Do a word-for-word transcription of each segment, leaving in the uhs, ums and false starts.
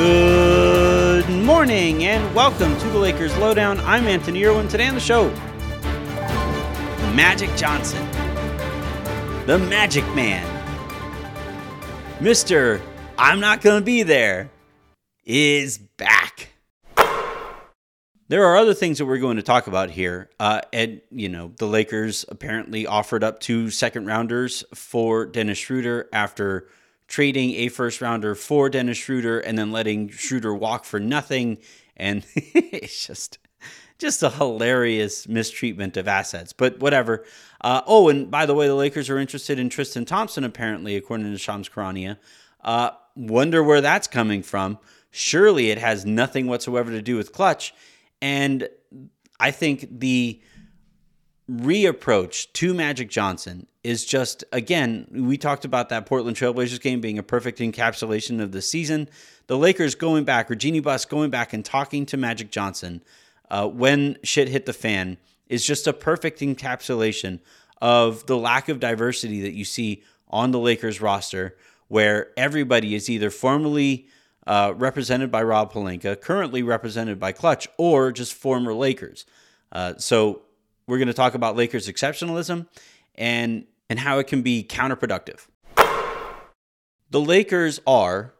Good morning and welcome to the Lakers Lowdown. I'm Anthony Irwin. Today on the show, Magic Johnson, the Magic Man, Mister I'm Not Gonna Be There is back. There are other things that we're going to talk about here. Uh, and, you know, the Lakers apparently offered up two second rounders for Dennis Schroeder after trading a first rounder for Dennis Schroeder and then letting Schroeder walk for nothing. And it's just just a hilarious mistreatment of assets, but whatever. Uh, oh, and by the way, the Lakers are interested in Tristan Thompson, apparently, according to Shams Charania. Uh, wonder where that's coming from. Surely it has nothing whatsoever to do with Clutch. And I think the reapproach to Magic Johnson is just, again, we talked about that Portland Trailblazers game being a perfect encapsulation of the season. The Lakers going back, or Jeanie Buss going back and talking to Magic Johnson uh, when shit hit the fan is just a perfect encapsulation of the lack of diversity that you see on the Lakers roster, where everybody is either formerly uh, represented by Rob Pelinka, currently represented by Clutch, or just former Lakers. Uh, so we're going to talk about Lakers exceptionalism and and how it can be counterproductive. The Lakers are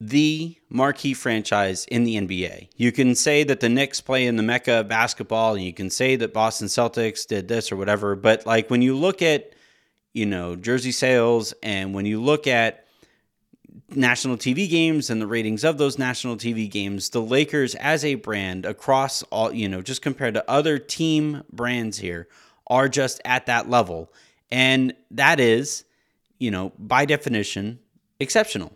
the marquee franchise in the N B A. You can say that the Knicks play in the Mecca of basketball, and you can say that Boston Celtics did this or whatever, but like when you look at, you know, jersey sales and when you look at national T V games and the ratings of those national T V games, the Lakers as a brand across all, you know, just compared to other team brands here, are just at that level. And that is, you know, by definition, exceptional.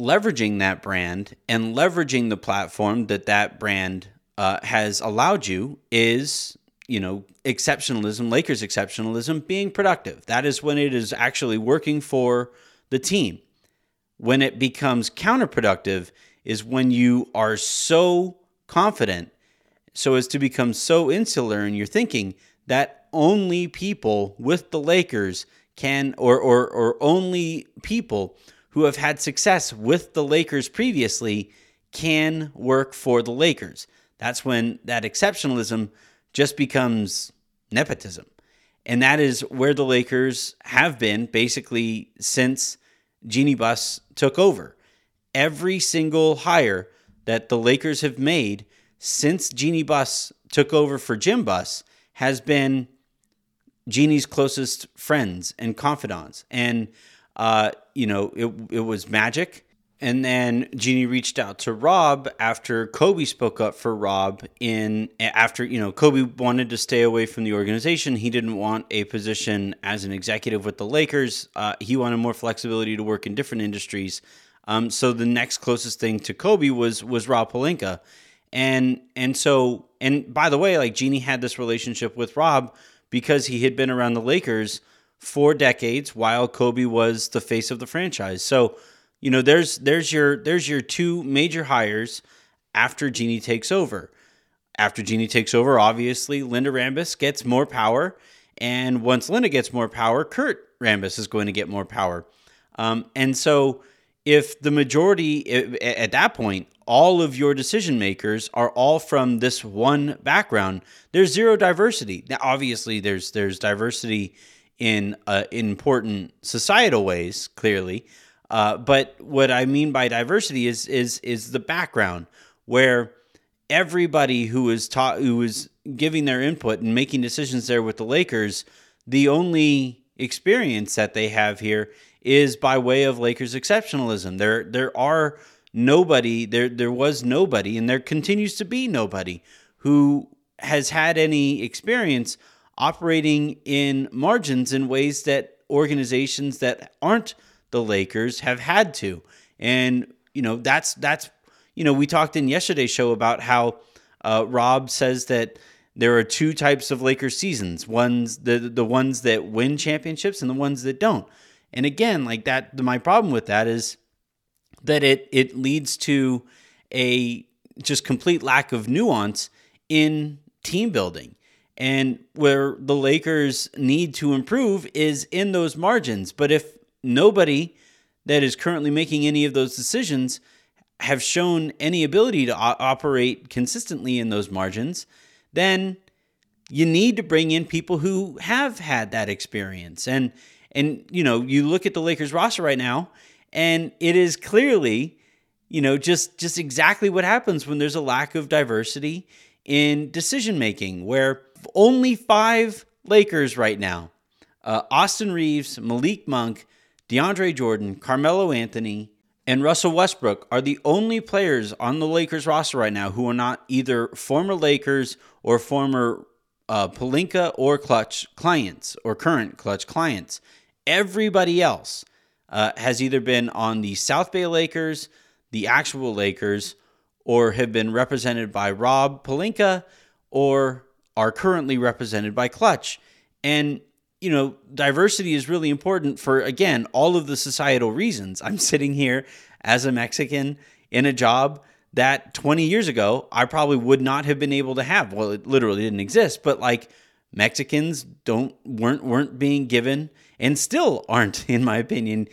Leveraging that brand and leveraging the platform that that brand uh, has allowed you is, you know, exceptionalism, Lakers exceptionalism being productive. That is when it is actually working for the team. When it becomes counterproductive is when you are so confident so as to become so insular in your thinking that only people with the Lakers can, or, or or only people who have had success with the Lakers previously can work for the Lakers. That's when that exceptionalism just becomes nepotism. And that is where the Lakers have been basically since Jeanie Buss took over. Every single hire that the Lakers have made since Jeanie Buss took over for Jim Buss has been Jeannie's closest friends and confidants. And, uh, you know, it it was Magic. And then Jeanie reached out to Rob after Kobe spoke up for Rob in after, you know, Kobe wanted to stay away from the organization. He didn't want a position as an executive with the Lakers. Uh, he wanted more flexibility to work in different industries. Um, so the next closest thing to Kobe was was Rob Pelinka. And, and so, and by the way, like Jeanie had this relationship with Rob because he had been around the Lakers for decades while Kobe was the face of the franchise. So, you know, there's there's your there's your two major hires after Jeanie takes over. After Jeanie takes over, obviously, Linda Rambis gets more power. And once Linda gets more power, Kurt Rambis is going to get more power. Um, and so if the majority, at that point, all of your decision makers are all from this one background, there's zero diversity. Now, obviously, there's there's diversity in uh, important societal ways, clearly. Uh, but what I mean by diversity is is is the background, where everybody who is taught, who is giving their input and making decisions there with the Lakers, the only experience that they have here is by way of Lakers exceptionalism. There there are nobody, there there was nobody, and there continues to be nobody who has had any experience operating in margins in ways that organizations that aren't the Lakers have had to. And, you know, that's, that's, you know, we talked in yesterday's show about how uh, Rob says that there are two types of Lakers seasons, ones, the, the ones that win championships and the ones that don't. And again, like that, my problem with that is that it, it leads to a just complete lack of nuance in team building. And where the Lakers need to improve is in those margins. But if nobody that is currently making any of those decisions have shown any ability to o- operate consistently in those margins, then you need to bring in people who have had that experience. And, and you know, you look at the Lakers roster right now, and it is clearly, you know, just, just exactly what happens when there's a lack of diversity in decision-making, where only five Lakers right now, uh, Austin Reeves, Malik Monk, DeAndre Jordan, Carmelo Anthony, and Russell Westbrook are the only players on the Lakers roster right now who are not either former Lakers or former uh, Pelinka or Clutch clients or current Clutch clients. Everybody else uh, has either been on the South Bay Lakers, the actual Lakers, or have been represented by Rob Pelinka or are currently represented by Clutch. And you know, diversity is really important for, again, all of the societal reasons. I'm sitting here as a Mexican in a job that twenty years ago, I probably would not have been able to have. Well, it literally didn't exist, but like Mexicans don't weren't weren't being given, and still aren't, in my opinion,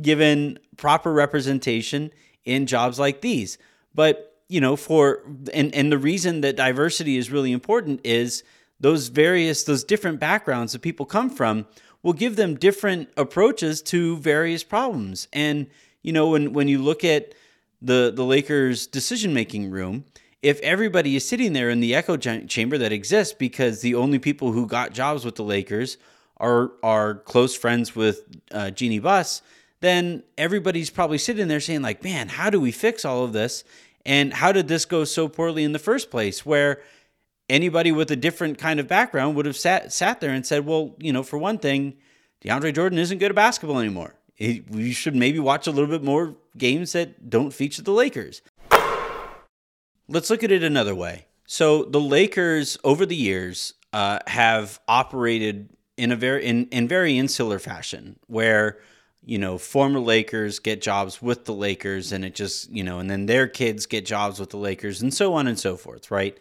given proper representation in jobs like these. But, you know, for and, and the reason that diversity is really important is those various, those different backgrounds that people come from will give them different approaches to various problems. And, you know, when, when you look at the, the Lakers' decision-making room, if everybody is sitting there in the echo chamber that exists because the only people who got jobs with the Lakers are, are close friends with uh, Jeanie Buss, then everybody's probably sitting there saying like, man, how do we fix all of this? And how did this go so poorly in the first place, where anybody with a different kind of background would have sat sat there and said, well, you know, for one thing, DeAndre Jordan isn't good at basketball anymore. He, we should maybe watch a little bit more games that don't feature the Lakers. Let's look at it another way. So the Lakers over the years uh, have operated in a very in, in very insular fashion, where, you know, former Lakers get jobs with the Lakers, and it just, you know, and then their kids get jobs with the Lakers, and so on and so forth, right?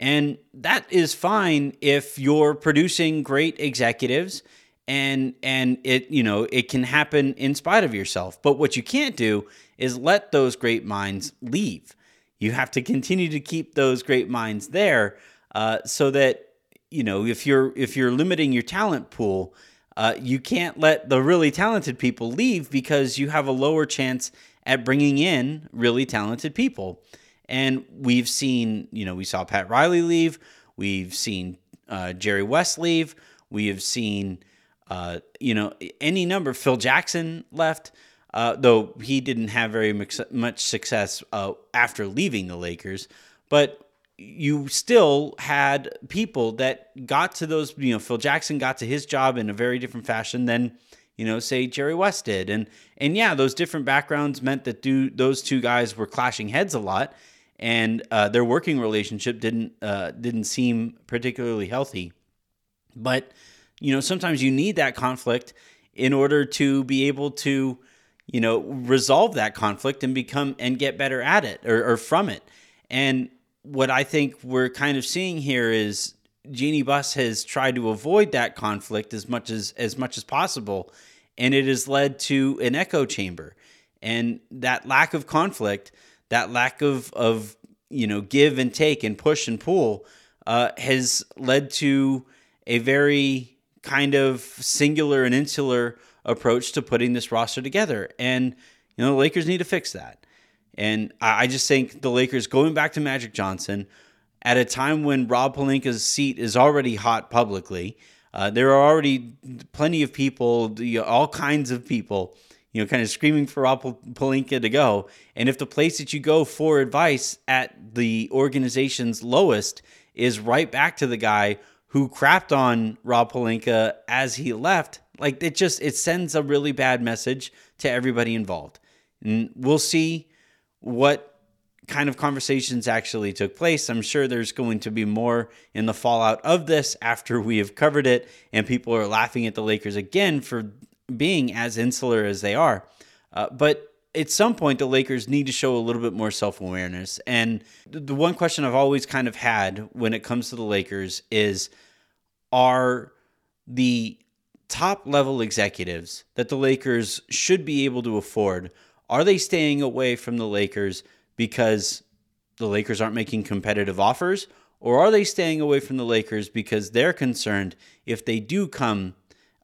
And that is fine if you're producing great executives, and and it, you know, it can happen in spite of yourself. But what you can't do is let those great minds leave. You have to continue to keep those great minds there, uh, so that, you know, if you're if you're limiting your talent pool, uh, you can't let the really talented people leave, because you have a lower chance at bringing in really talented people. And we've seen, you know, we saw Pat Riley leave. We've seen uh, Jerry West leave. We have seen, uh, you know, any number. Phil Jackson left, uh, though he didn't have very much success uh, after leaving the Lakers. But you still had people that got to those, you know, Phil Jackson got to his job in a very different fashion than, you know, say Jerry West did. And, and yeah, those different backgrounds meant that do, those two guys were clashing heads a lot. And uh, their working relationship didn't uh, didn't seem particularly healthy. But, you know, sometimes you need that conflict in order to be able to, you know, resolve that conflict and become and get better at it or, or from it. And what I think we're kind of seeing here is Jeanie Buss has tried to avoid that conflict as much as as much as possible, and it has led to an echo chamber. And that lack of conflict, that lack of, of, you know, give and take and push and pull uh, has led to a very kind of singular and insular approach to putting this roster together. And, you know, the Lakers need to fix that. And I just think the Lakers, going back to Magic Johnson, at a time when Rob Pelinka's seat is already hot publicly, uh, there are already plenty of people, you know, all kinds of people, you know, kind of screaming for Rob Pelinka to go. And if the place that you go for advice at the organization's lowest is right back to the guy who crapped on Rob Pelinka as he left, like, it just, it sends a really bad message to everybody involved. And we'll see what kind of conversations actually took place. I'm sure there's going to be more in the fallout of this after we have covered it and people are laughing at the Lakers again for being as insular as they are. Uh, but at some point, the Lakers need to show a little bit more self-awareness. And the one question I've always kind of had when it comes to the Lakers is, are the top-level executives that the Lakers should be able to afford, are they staying away from the Lakers because the Lakers aren't making competitive offers? Or are they staying away from the Lakers because they're concerned if they do come,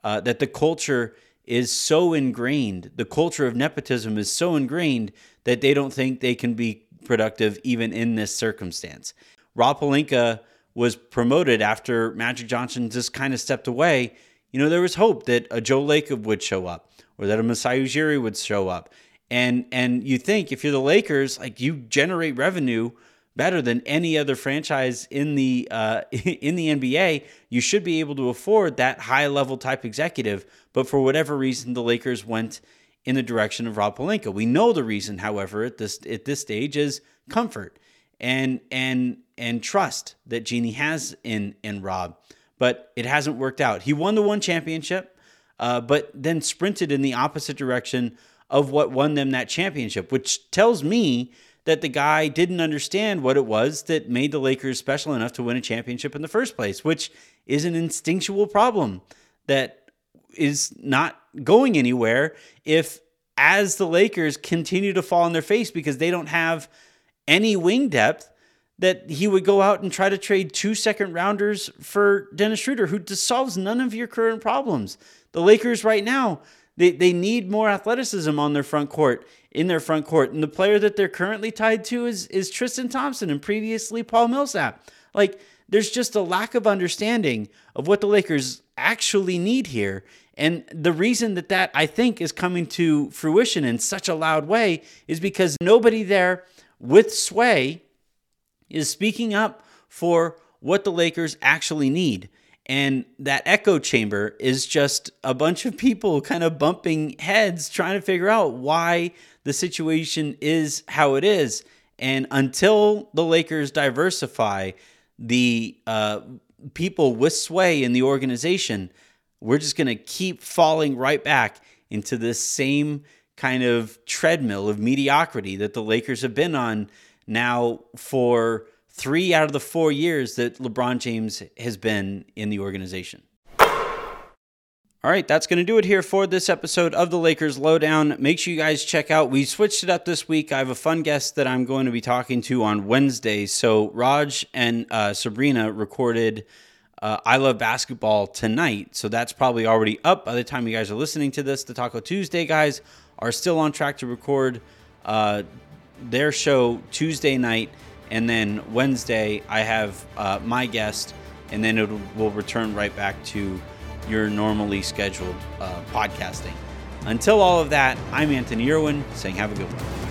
uh, that the culture is so ingrained, the culture of nepotism is so ingrained that they don't think they can be productive even in this circumstance? Rob Pelinka was promoted after Magic Johnson just kind of stepped away. You know, there was hope that a Joe Lacob would show up or that a Masai Ujiri would show up. And and you think if you're the Lakers, like, you generate revenue better than any other franchise in the uh, in the N B A, you should be able to afford that high-level type executive. But for whatever reason, the Lakers went in the direction of Rob Pelinka. We know the reason, however, at this at this stage is comfort and and and trust that Jeanie has in in Rob. But it hasn't worked out. He won the one championship, uh, but then sprinted in the opposite direction of what won them that championship, which tells me that the guy didn't understand what it was that made the Lakers special enough to win a championship in the first place, which is an instinctual problem that is not going anywhere if, as the Lakers continue to fall on their face because they don't have any wing depth, that he would go out and try to trade two second-rounders for Dennis Schroeder, who solves none of your current problems. The Lakers right now, They they need more athleticism on their front court, in their front court. And the player that they're currently tied to is is Tristan Thompson and previously Paul Millsap. Like, there's just a lack of understanding of what the Lakers actually need here. And the reason that that, I think, is coming to fruition in such a loud way is because nobody there with sway is speaking up for what the Lakers actually need. And that echo chamber is just a bunch of people kind of bumping heads trying to figure out why the situation is how it is. And until the Lakers diversify, the uh, people with sway in the organization, we're just going to keep falling right back into this same kind of treadmill of mediocrity that the Lakers have been on now for three out of the four years that LeBron James has been in the organization. All right, that's going to do it here for this episode of the Lakers Lowdown. Make sure you guys check out, we switched it up this week. I have a fun guest that I'm going to be talking to on Wednesday. So Raj and uh, Sabrina recorded uh, I Love Basketball tonight. So that's probably already up by the time you guys are listening to this. The Taco Tuesday guys are still on track to record uh, their show Tuesday night. And then Wednesday, I have uh, my guest, and then it will return right back to your normally scheduled uh, podcasting. Until all of that, I'm Anthony Irwin, saying have a good one.